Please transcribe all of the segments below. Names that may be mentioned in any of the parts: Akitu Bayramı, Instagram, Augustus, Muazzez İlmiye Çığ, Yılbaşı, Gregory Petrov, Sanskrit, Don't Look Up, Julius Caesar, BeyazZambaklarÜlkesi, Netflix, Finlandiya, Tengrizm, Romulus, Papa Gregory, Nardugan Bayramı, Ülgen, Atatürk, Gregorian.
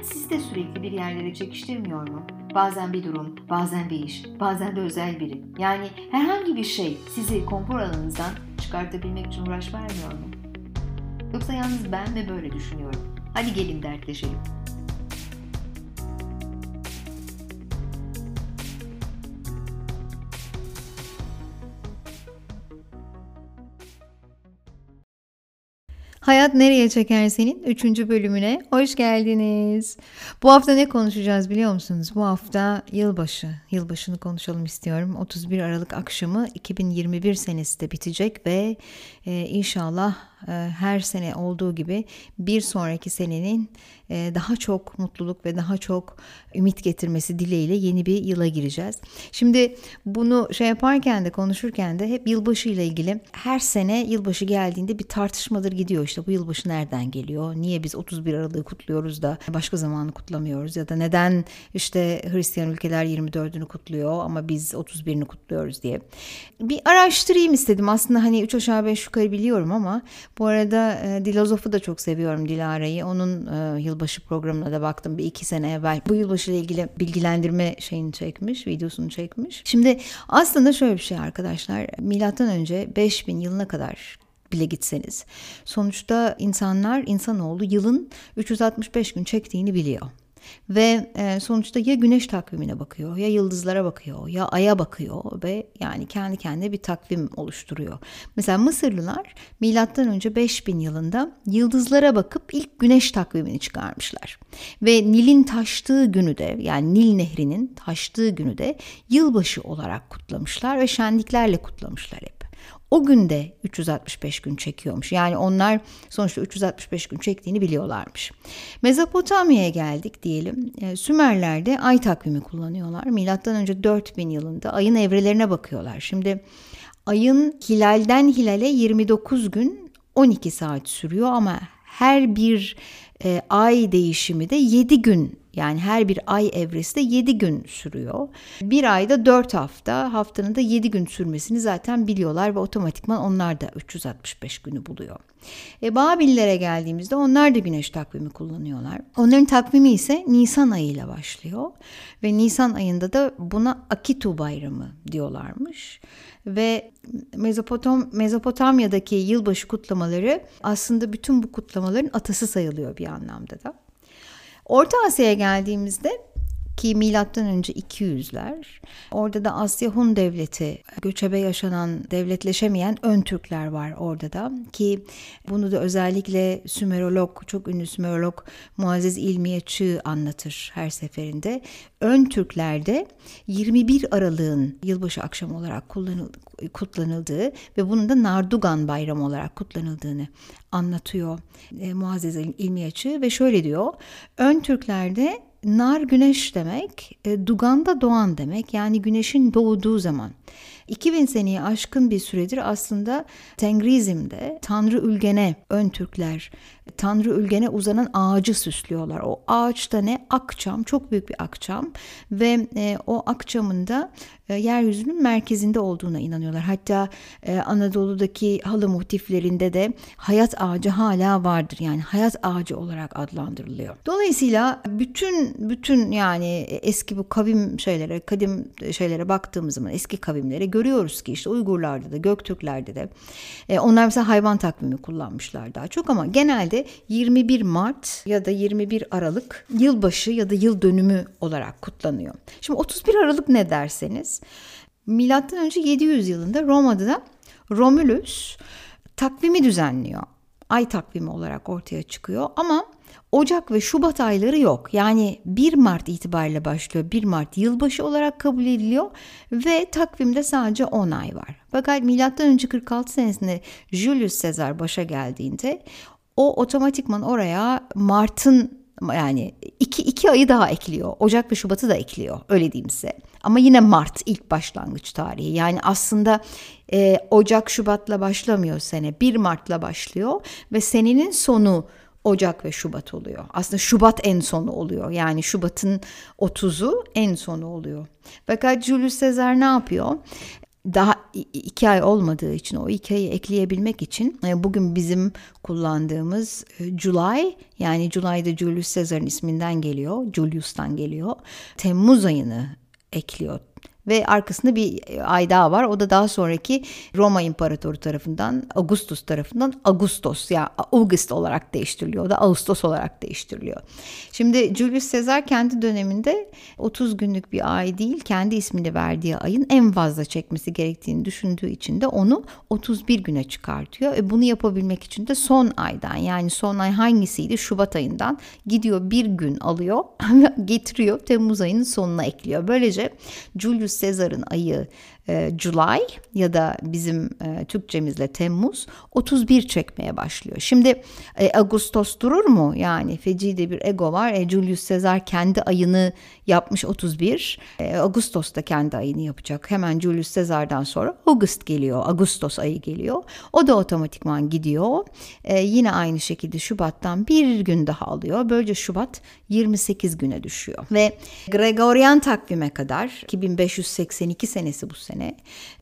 Hayat sizi de sürekli bir yerlere çekiştirmiyor mu? Bazen bir durum, bazen bir iş, bazen de özel biri. Yani herhangi bir şey sizi konfor alanınızdan çıkartabilmek için uğraş vermiyor mu? Yoksa yalnız ben mi böyle düşünüyorum? Hadi gelin dertleşelim. Hayat Nereye Çeker Senin 3. bölümüne hoş geldiniz. Bu hafta ne konuşacağız biliyor musunuz? Bu hafta yılbaşı. Yılbaşını konuşalım istiyorum. 31 Aralık akşamı 2021 senesi de bitecek ve inşallah her sene olduğu gibi bir sonraki senenin daha çok mutluluk ve daha çok ümit getirmesi dileğiyle yeni bir yıla gireceğiz. Şimdi bunu konuşurken de hep yılbaşı ile ilgili her sene yılbaşı geldiğinde bir tartışmadır gidiyor. İşte bu yılbaşı nereden geliyor? Niye biz 31 Aralık'ı kutluyoruz da başka zamanı kutlamıyoruz? Ya da neden işte Hristiyan ülkeler 24'ünü kutluyor ama biz 31'ini kutluyoruz diye. Bir araştırayım istedim. Aslında hani 3 aşağı 5 yukarı biliyorum ama bu arada Dilozof'u da çok seviyorum, Dilara'yı. Onun yılbaşı programına da baktım bir 2 sene evvel. Bu yılbaşı ile ilgili bilgilendirme şeyini çekmiş, videosunu çekmiş. Şimdi aslında şöyle bir şey arkadaşlar. Milattan önce 5000 yılına kadar bile gitseniz, sonuçta insanoğlu yılın 365 gün çektiğini biliyor. Ve sonuçta ya güneş takvimine bakıyor, ya yıldızlara bakıyor, ya aya bakıyor ve yani kendi kendine bir takvim oluşturuyor. Mesela Mısırlılar milattan önce 5000 yılında yıldızlara bakıp ilk güneş takvimini çıkarmışlar. Ve Nil'in taştığı günü de, yani Nil Nehri'nin taştığı günü de yılbaşı olarak kutlamışlar ve şenliklerle kutlamışlar hep. O günde 365 gün çekiyormuş. Yani onlar sonuçta 365 gün çektiğini biliyorlarmış. Mezopotamya'ya geldik diyelim. Sümerler'de ay takvimi kullanıyorlar. Milattan önce 4000 yılında ayın evrelerine bakıyorlar. Şimdi ayın hilalden hilale 29 gün 12 saat sürüyor ama her bir ay değişimi de 7 gün. Yani her bir ay evresi de 7 gün sürüyor. Bir ayda 4 hafta, haftanın da 7 gün sürmesini zaten biliyorlar ve otomatikman onlar da 365 günü buluyor. Babillere geldiğimizde onlar da güneş takvimi kullanıyorlar. Onların takvimi ise Nisan ayıyla başlıyor ve Nisan ayında da buna Akitu Bayramı diyorlarmış. Ve Mezopotamya'daki yılbaşı kutlamaları aslında bütün bu kutlamaların atası sayılıyor bir anlamda da. Orta Asya'ya geldiğimizde ki milattan önce 200'ler, orada da Asya Hun Devleti, göçebe yaşanan, devletleşemeyen ön Türkler var orada da ki bunu da özellikle çok ünlü Sümerolog Muazzez İlmiye Çığ anlatır her seferinde. Ön Türklerde 21 Aralık'ın yılbaşı akşamı olarak kutlanıldığı ve bunun da Nardugan Bayramı olarak kutlanıldığını anlatıyor Muazzez İlmiye Çığ ve şöyle diyor: ön Türklerde nar güneş demek, duganda doğan demek, yani güneşin doğduğu zaman. 2000 seneyi aşkın bir süredir aslında Tengrizm'de Tanrı Ülgen'e uzanan ağacı süslüyorlar. O ağaçta ne? Akçam, çok büyük bir akçam ve o akçamın da yeryüzünün merkezinde olduğuna inanıyorlar. Hatta Anadolu'daki halı motiflerinde de hayat ağacı hala vardır. Yani hayat ağacı olarak adlandırılıyor. Dolayısıyla bütün yani eski bu kadim şeylere baktığımız zaman, eski kavimlere görüyoruz ki işte Uygurlarda da, Göktürklerde de onlar mesela hayvan takvimi kullanmışlar daha çok ama genelde 21 Mart ya da 21 Aralık yılbaşı ya da yıl dönümü olarak kutlanıyor. Şimdi 31 Aralık ne derseniz, milattan önce 700 yılında Roma'da da Romulus takvimi düzenliyor. Ay takvimi olarak ortaya çıkıyor ama Ocak ve Şubat ayları yok. Yani 1 Mart itibariyle başlıyor. 1 Mart yılbaşı olarak kabul ediliyor ve takvimde sadece 10 ay var. Fakat M.Ö. 46 senesinde Julius Caesar başa geldiğinde o otomatikman oraya Mart'ın yani iki ayı daha ekliyor. Ocak ve Şubat'ı da ekliyor, öyle diyeyim size. Ama yine Mart ilk başlangıç tarihi. Yani aslında Ocak Şubat'la başlamıyor sene. 1 Mart'la başlıyor ve senenin sonu Ocak ve Şubat oluyor. Aslında Şubat en sonu oluyor. Yani Şubat'ın 30'u en sonu oluyor. Fakat Julius Caesar ne yapıyor? daha 2 ay olmadığı için, o 2 ayı ekleyebilmek için bugün bizim kullandığımız July, yani July'da Julius Caesar'ın isminden geliyor, Julius'tan geliyor. Temmuz ayını ekliyor. Ve arkasında bir ay daha var. O da daha sonraki Roma İmparatoru tarafından, Augustus tarafından Augustos, ya yani August olarak değiştiriliyor. O da Ağustos olarak değiştiriliyor. Şimdi Julius Caesar kendi döneminde 30 günlük bir ay değil, kendi ismini verdiği ayın en fazla çekmesi gerektiğini düşündüğü için de onu 31 güne çıkartıyor. Bunu yapabilmek için de son aydan, yani son ay hangisiydi? Şubat ayından gidiyor, bir gün alıyor, getiriyor, Temmuz ayının sonuna ekliyor. Böylece Julius Caesar'ın ayı July ya da bizim Türkçemizle Temmuz 31 çekmeye başlıyor. Şimdi Ağustos durur mu? Yani feci de bir ego var. Julius Caesar kendi ayını yapmış 31. Ağustos da kendi ayını yapacak. Hemen Julius Caesar'dan sonra August geliyor. Ağustos ayı geliyor. O da otomatikman gidiyor. Yine aynı şekilde Şubat'tan bir gün daha alıyor. Böylece Şubat 28 güne düşüyor. Ve Gregorian takvime kadar 2582 senesi bu sene.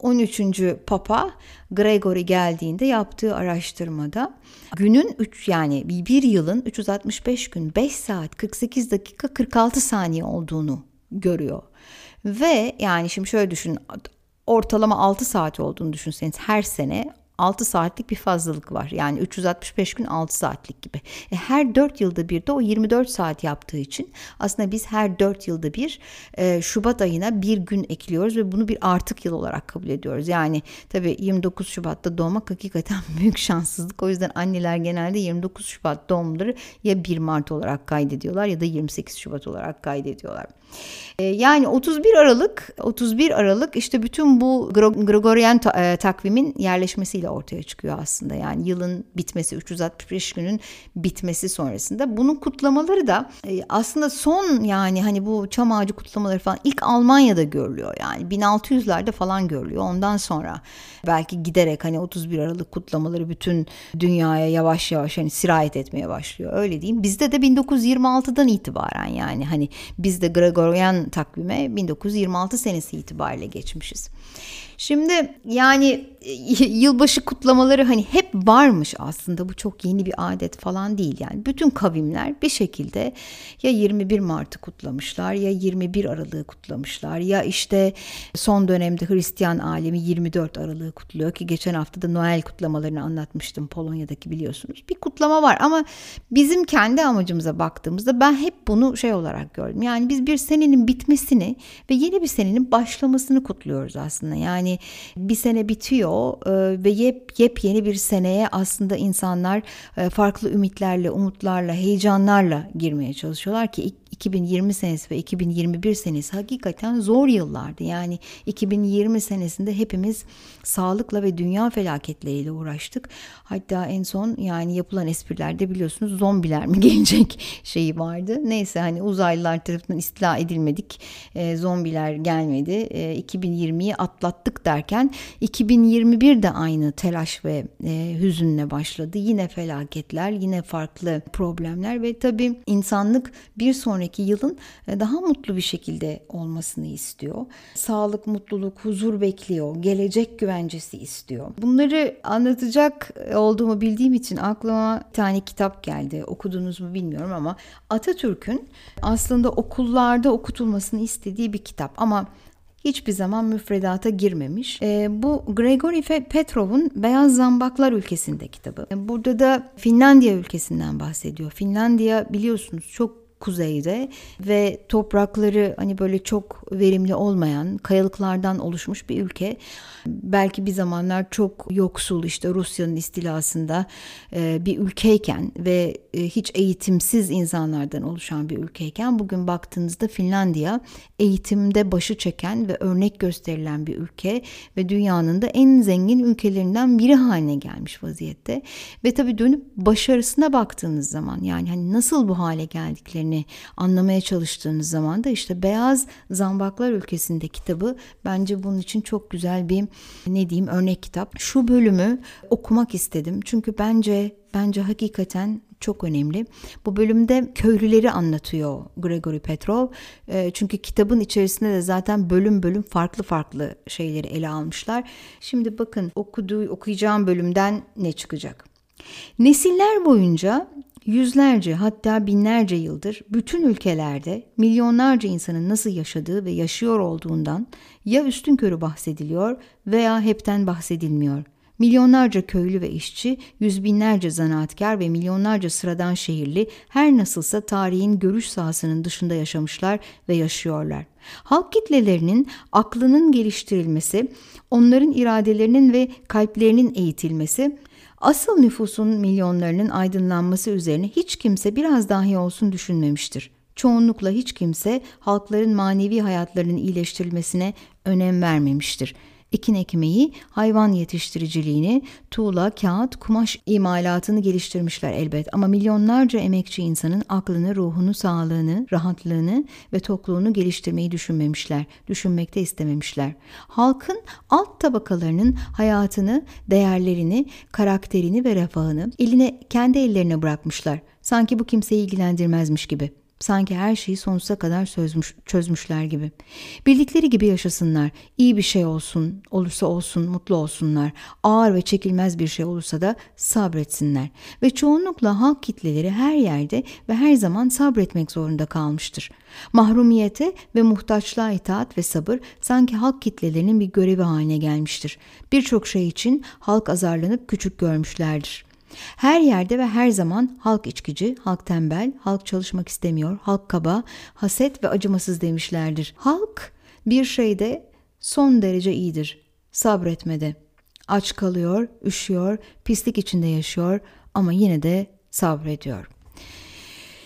13. Papa Gregory geldiğinde yaptığı araştırmada günün 3, yani bir yılın 365 gün 5 saat 48 dakika 46 saniye olduğunu görüyor. Ve yani şimdi şöyle düşün, ortalama 6 saat olduğunu düşünseniz, her sene 6 saatlik bir fazlalık var. Yani 365 gün 6 saatlik gibi. Her 4 yılda bir de o 24 saat yaptığı için aslında biz her 4 yılda bir Şubat ayına bir gün ekliyoruz ve bunu bir artık yıl olarak kabul ediyoruz. Yani tabii 29 Şubat'ta doğmak hakikaten büyük şanssızlık. O yüzden anneler genelde 29 Şubat doğumları ya 1 Mart olarak kaydediyorlar ya da 28 Şubat olarak kaydediyorlar. Yani 31 Aralık işte bütün bu Gregorian takvimin yerleşmesiyle ortaya çıkıyor aslında. Yani yılın bitmesi, 365 günün bitmesi sonrasında. Bunun kutlamaları da aslında son, yani hani bu çam ağacı kutlamaları falan ilk Almanya'da görülüyor. Yani 1600'lerde falan görülüyor. Ondan sonra belki giderek hani 31 Aralık kutlamaları bütün dünyaya yavaş yavaş hani sirayet etmeye başlıyor. Öyle diyeyim. Bizde de 1926'dan itibaren, yani hani bizde Gregorian takvime 1926 senesi itibariyle geçmişiz. Şimdi yani yılbaşı kutlamaları hani hep varmış aslında, bu çok yeni bir adet falan değil. Yani bütün kavimler bir şekilde ya 21 Mart'ı kutlamışlar, ya 21 Aralık'ı kutlamışlar, ya işte son dönemde Hristiyan alemi 24 Aralık'ı kutluyor ki geçen hafta da Noel kutlamalarını anlatmıştım, Polonya'daki biliyorsunuz. Bir kutlama var ama bizim kendi amacımıza baktığımızda ben hep bunu şey olarak gördüm. Yani biz bir senenin bitmesini ve yeni bir senenin başlamasını kutluyoruz aslında. Yani bir sene bitiyor ve yepyeni bir seneye aslında insanlar farklı ümitlerle, umutlarla, heyecanlarla girmeye çalışıyorlar ki 2020 senesi ve 2021 senesi hakikaten zor yıllardı. Yani 2020 senesinde hepimiz sağlıkla ve dünya felaketleriyle uğraştık. Hatta en son yani yapılan esprilerde biliyorsunuz zombiler mi gelecek şeyi vardı. Neyse hani uzaylılar tarafından istila edilmedik. Zombiler gelmedi. 2020'yi atlattık derken 2021 de aynı telaş ve hüzünle başladı. Yine felaketler, yine farklı problemler ve tabii insanlık bir sonraki yılın daha mutlu bir şekilde olmasını istiyor. Sağlık, mutluluk, huzur bekliyor. Gelecek güvencesi istiyor. Bunları anlatacak olduğumu bildiğim için aklıma bir tane kitap geldi. Okudunuz mu bilmiyorum ama Atatürk'ün aslında okullarda okutulmasını istediği bir kitap ama hiçbir zaman müfredata girmemiş. Bu Gregory Petrov'un BeyazZambaklarÜlkesinde kitabı. Burada da Finlandiya ülkesinden bahsediyor. Finlandiya biliyorsunuz çok kuzeyde ve toprakları hani böyle çok verimli olmayan, kayalıklardan oluşmuş bir ülke. Belki bir zamanlar çok yoksul, işte Rusya'nın istilasında bir ülkeyken ve hiç eğitimsiz insanlardan oluşan bir ülkeyken, bugün baktığınızda Finlandiya eğitimde başı çeken ve örnek gösterilen bir ülke ve dünyanın da en zengin ülkelerinden biri haline gelmiş vaziyette. Ve tabii dönüp başarısına baktığınız zaman, yani hani nasıl bu hale geldiklerini anlamaya çalıştığınız zaman da işte Beyaz Zambaklar Ülkesi'nde kitabı bence bunun için çok güzel bir örnek kitap. Şu bölümü okumak istedim çünkü bence hakikaten çok önemli. Bu bölümde köylüleri anlatıyor Gregory Petrov. Çünkü kitabın içerisinde de zaten bölüm bölüm farklı farklı şeyleri ele almışlar. Şimdi bakın okuyacağım bölümden ne çıkacak. Nesiller boyunca yüzlerce hatta binlerce yıldır bütün ülkelerde milyonlarca insanın nasıl yaşadığı ve yaşıyor olduğundan ya üstünkörü bahsediliyor veya hepten bahsedilmiyor. Milyonlarca köylü ve işçi, yüz binlerce zanaatkar ve milyonlarca sıradan şehirli her nasılsa tarihin görüş sahasının dışında yaşamışlar ve yaşıyorlar. Halk kitlelerinin aklının geliştirilmesi, onların iradelerinin ve kalplerinin eğitilmesi, asıl nüfusun milyonlarının aydınlanması üzerine hiç kimse biraz dahi olsun düşünmemiştir. Çoğunlukla hiç kimse halkların manevi hayatlarının iyileştirilmesine önem vermemiştir. Ekin ekmeği, hayvan yetiştiriciliğini, tuğla, kağıt, kumaş imalatını geliştirmişler elbet ama milyonlarca emekçi insanın aklını, ruhunu, sağlığını, rahatlığını ve tokluğunu geliştirmeyi düşünmemişler, düşünmek de istememişler. Halkın alt tabakalarının hayatını, değerlerini, karakterini ve refahını kendi ellerine bırakmışlar. Sanki bu kimseyi ilgilendirmezmiş gibi. Sanki her şeyi sonsuza kadar çözmüşler gibi. Bildikleri gibi yaşasınlar, iyi bir şey olursa olsun mutlu olsunlar, ağır ve çekilmez bir şey olursa da sabretsinler. Ve çoğunlukla halk kitleleri her yerde ve her zaman sabretmek zorunda kalmıştır. Mahrumiyete ve muhtaçlığa itaat ve sabır sanki halk kitlelerinin bir görevi haline gelmiştir. Birçok şey için halk azarlanıp küçük görmüşlerdir. Her yerde ve her zaman halk içkici, halk tembel, halk çalışmak istemiyor, halk kaba, haset ve acımasız demişlerdir. Halk bir şeyde son derece iyidir, sabretmede. Aç kalıyor, üşüyor, pislik içinde yaşıyor ama yine de sabrediyor.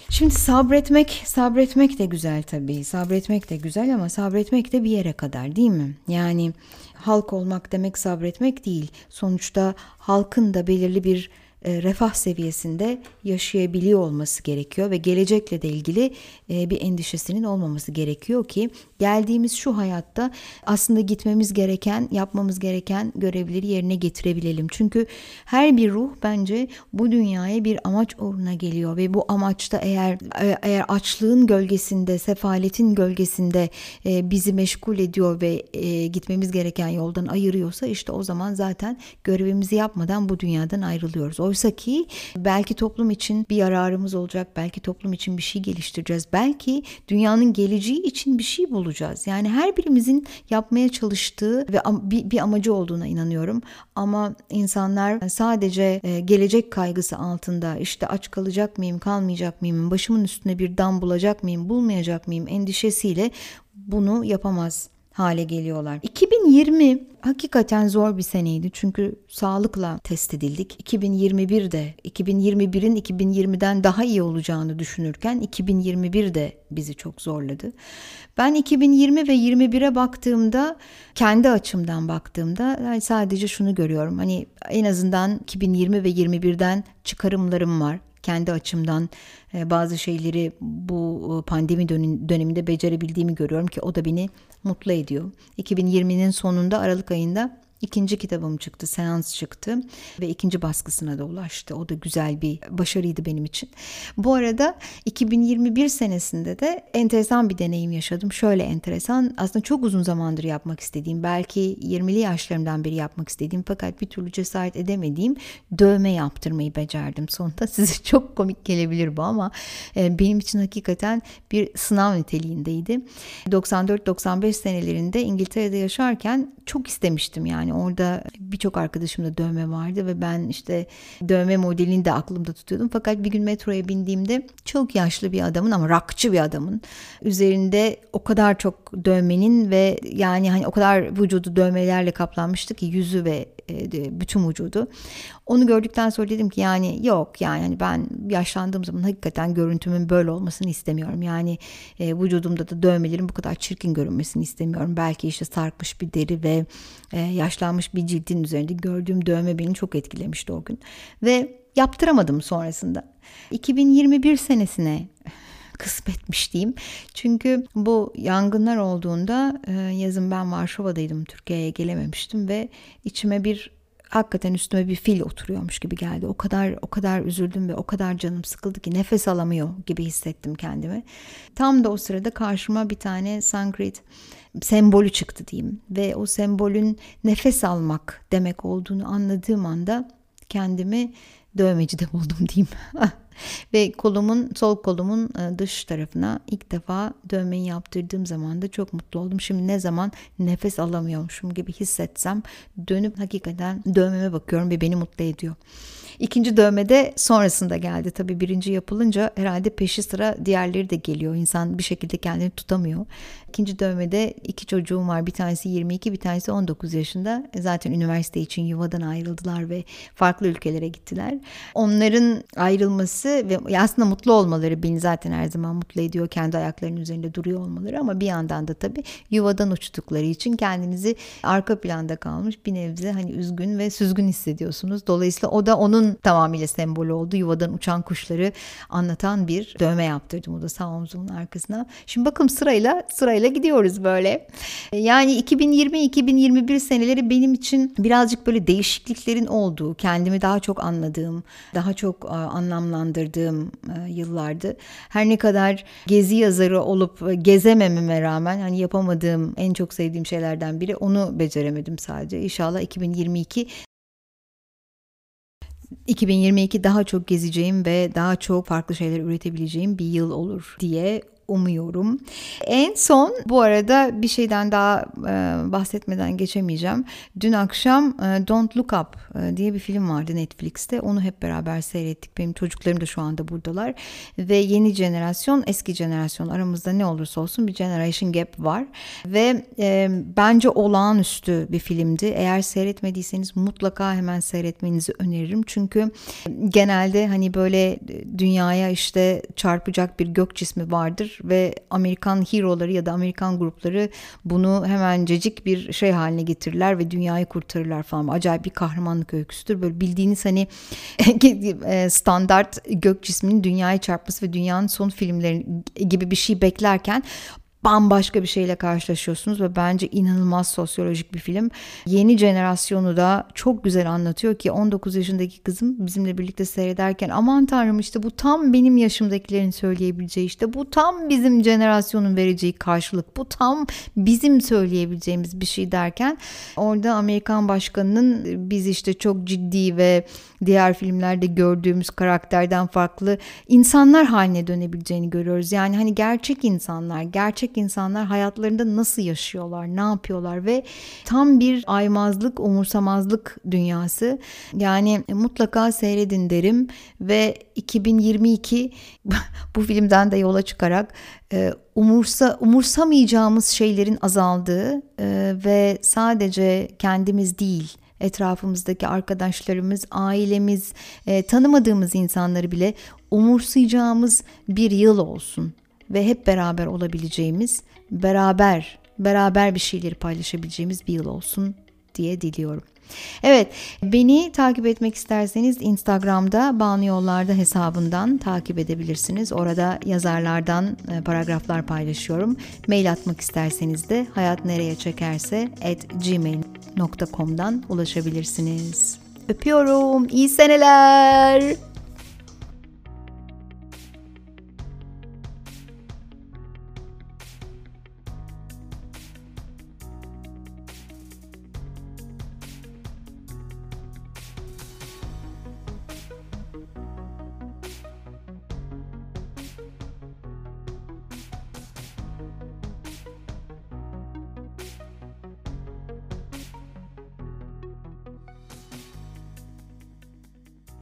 Şimdi sabretmek de güzel tabii. Sabretmek de güzel ama sabretmek de bir yere kadar, değil mi? Yani halk olmak demek sabretmek değil. Sonuçta halkın da belirli bir refah seviyesinde yaşayabiliyor olması gerekiyor ve gelecekle de ilgili bir endişesinin olmaması gerekiyor ki geldiğimiz şu hayatta aslında gitmemiz gereken, yapmamız gereken görevleri yerine getirebilelim. Çünkü her bir ruh bence bu dünyaya bir amaç uğruna geliyor ve bu amaçta eğer açlığın gölgesinde, sefaletin gölgesinde bizi meşgul ediyor ve gitmemiz gereken yoldan ayırıyorsa işte o zaman zaten görevimizi yapmadan bu dünyadan ayrılıyoruz. Oysa ki belki toplum için bir yararımız olacak, belki toplum için bir şey geliştireceğiz, belki dünyanın geleceği için bir şey bulacağız. Yani her birimizin yapmaya çalıştığı ve bir amacı olduğuna inanıyorum. Ama insanlar sadece gelecek kaygısı altında işte aç kalacak mıyım, kalmayacak mıyım, başımın üstüne bir dam bulacak mıyım, bulmayacak mıyım endişesiyle bunu yapamaz hale geliyorlar. 2020 hakikaten zor bir seneydi çünkü sağlıkla test edildik. 2021'de 2021'in 2020'den daha iyi olacağını düşünürken 2021 de bizi çok zorladı. Ben 2020 ve 2021'e baktığımda, kendi açımdan baktığımda sadece şunu görüyorum. Hani en azından 2020 ve 2021'den çıkarımlarım var. Kendi açımdan bazı şeyleri bu pandemi döneminde becerebildiğimi görüyorum ki o da beni mutlu ediyor. 2020'nin sonunda Aralık ayında 2. kitabım çıktı, Seans çıktı ve 2. baskısına da ulaştı. O da güzel bir başarıydı benim için. Bu arada 2021 senesinde de enteresan bir deneyim yaşadım. Şöyle enteresan, aslında çok uzun zamandır yapmak istediğim, belki 20'li yaşlarımdan beri yapmak istediğim fakat bir türlü cesaret edemediğim dövme yaptırmayı becerdim. Sonunda size çok komik gelebilir bu ama benim için hakikaten bir sınav niteliğindeydi. 94-95 senelerinde İngiltere'de yaşarken çok istemiştim yani. Orada birçok arkadaşımda dövme vardı ve ben işte dövme modelini de aklımda tutuyordum. Fakat bir gün metroya bindiğimde çok yaşlı bir adamın ama rockçı bir adamın üzerinde o kadar çok dövmenin ve yani hani o kadar vücudu dövmelerle kaplanmıştı ki yüzü ve bütün vücudu. Onu gördükten sonra dedim ki yani yok yani ben yaşlandığım zaman hakikaten görüntümün böyle olmasını istemiyorum. Yani vücudumda da dövmelerin bu kadar çirkin görünmesini istemiyorum. Belki işte sarkmış bir deri ve yaşlanmış bir cildin üzerinde gördüğüm dövme beni çok etkilemişti o gün. Ve yaptıramadım sonrasında. 2021 senesine kısmetmiş diyeyim. Çünkü bu yangınlar olduğunda yazın ben Varşova'daydım. Türkiye'ye gelememiştim ve içime bir hakikaten üstüme bir fil oturuyormuş gibi geldi. O kadar üzüldüm ve o kadar canım sıkıldı ki nefes alamıyor gibi hissettim kendimi. Tam da o sırada karşıma bir tane Sanskrit sembolü çıktı diyeyim. Ve o sembolün nefes almak demek olduğunu anladığım anda kendimi dövmecide buldum diyeyim. Ve sol kolumun dış tarafına ilk defa dövmeyi yaptırdığım zaman da çok mutlu oldum. Şimdi ne zaman nefes alamıyormuşum gibi hissetsem dönüp hakikaten dövmeme bakıyorum ve beni mutlu ediyor. İkinci dövme de sonrasında geldi. Tabii birinci yapılınca herhalde peşi sıra diğerleri de geliyor. İnsan bir şekilde kendini tutamıyor. İkinci dövmede 2 çocuğum var. Bir tanesi 22, bir tanesi 19 yaşında. Zaten üniversite için yuvadan ayrıldılar ve farklı ülkelere gittiler. Onların ayrılması ve aslında mutlu olmaları beni zaten her zaman mutlu ediyor. Kendi ayaklarının üzerinde duruyor olmaları, ama bir yandan da tabii yuvadan uçtukları için kendinizi arka planda kalmış bir nebze hani üzgün ve süzgün hissediyorsunuz. Dolayısıyla o da onun tamamıyla sembolü oldu. Yuvadan uçan kuşları anlatan bir dövme yaptırdım. O da sağ omzumun arkasına. Şimdi bakın sırayla gidiyoruz böyle. Yani 2020-2021 seneleri benim için birazcık böyle değişikliklerin olduğu, kendimi daha çok anladığım, daha çok anlamlandırdığım yıllardı. Her ne kadar gezi yazarı olup gezemememe rağmen hani yapamadığım, en çok sevdiğim şeylerden biri, onu beceremedim sadece. İnşallah 2022 daha çok gezeceğim ve daha çok farklı şeyler üretebileceğim bir yıl olur diye umuyorum. En son bu arada bir şeyden daha bahsetmeden geçemeyeceğim. Dün akşam Don't Look Up diye bir film vardı Netflix'te. Onu hep beraber seyrettik. Benim çocuklarım da şu anda buradalar. Ve yeni jenerasyon, eski jenerasyon aramızda ne olursa olsun bir generation gap var. Ve bence olağanüstü bir filmdi. Eğer seyretmediyseniz mutlaka hemen seyretmenizi öneririm. Çünkü genelde hani böyle dünyaya işte çarpacak bir gök cismi vardır ve Amerikan hero'ları ya da Amerikan grupları bunu hemencecik bir şey haline getirirler ve dünyayı kurtarırlar falan. Acayip bir kahramanlık öyküsüdür. Böyle bildiğiniz hani standart gök cisminin dünyaya çarpması ve dünyanın son filmleri gibi bir şey beklerken bambaşka bir şeyle karşılaşıyorsunuz ve bence inanılmaz sosyolojik bir film. Yeni jenerasyonu da çok güzel anlatıyor ki 19 yaşındaki kızım bizimle birlikte seyrederken aman tanrım işte bu tam benim yaşımdakilerin söyleyebileceği, işte bu tam bizim jenerasyonun vereceği karşılık, bu tam bizim söyleyebileceğimiz bir şey derken orada Amerikan başkanının biz işte çok ciddi ve diğer filmlerde gördüğümüz karakterden farklı insanlar haline dönebileceğini görüyoruz. Yani hani gerçek insanlar hayatlarında nasıl yaşıyorlar, ne yapıyorlar ve tam bir aymazlık, umursamazlık dünyası. Yani mutlaka seyredin derim ve 2022 bu filmden de yola çıkarak umursamayacağımız şeylerin azaldığı ve sadece kendimiz değil, etrafımızdaki arkadaşlarımız, ailemiz, tanımadığımız insanları bile umursayacağımız bir yıl olsun. Ve hep beraber olabileceğimiz, beraber bir şeyleri paylaşabileceğimiz bir yıl olsun diye diliyorum. Evet, beni takip etmek isterseniz Instagram'da Banu Yollarda hesabından takip edebilirsiniz. Orada yazarlardan paragraflar paylaşıyorum. Mail atmak isterseniz de hayatnereyeçekerse@gmail.com'dan ulaşabilirsiniz. Öpüyorum, iyi seneler.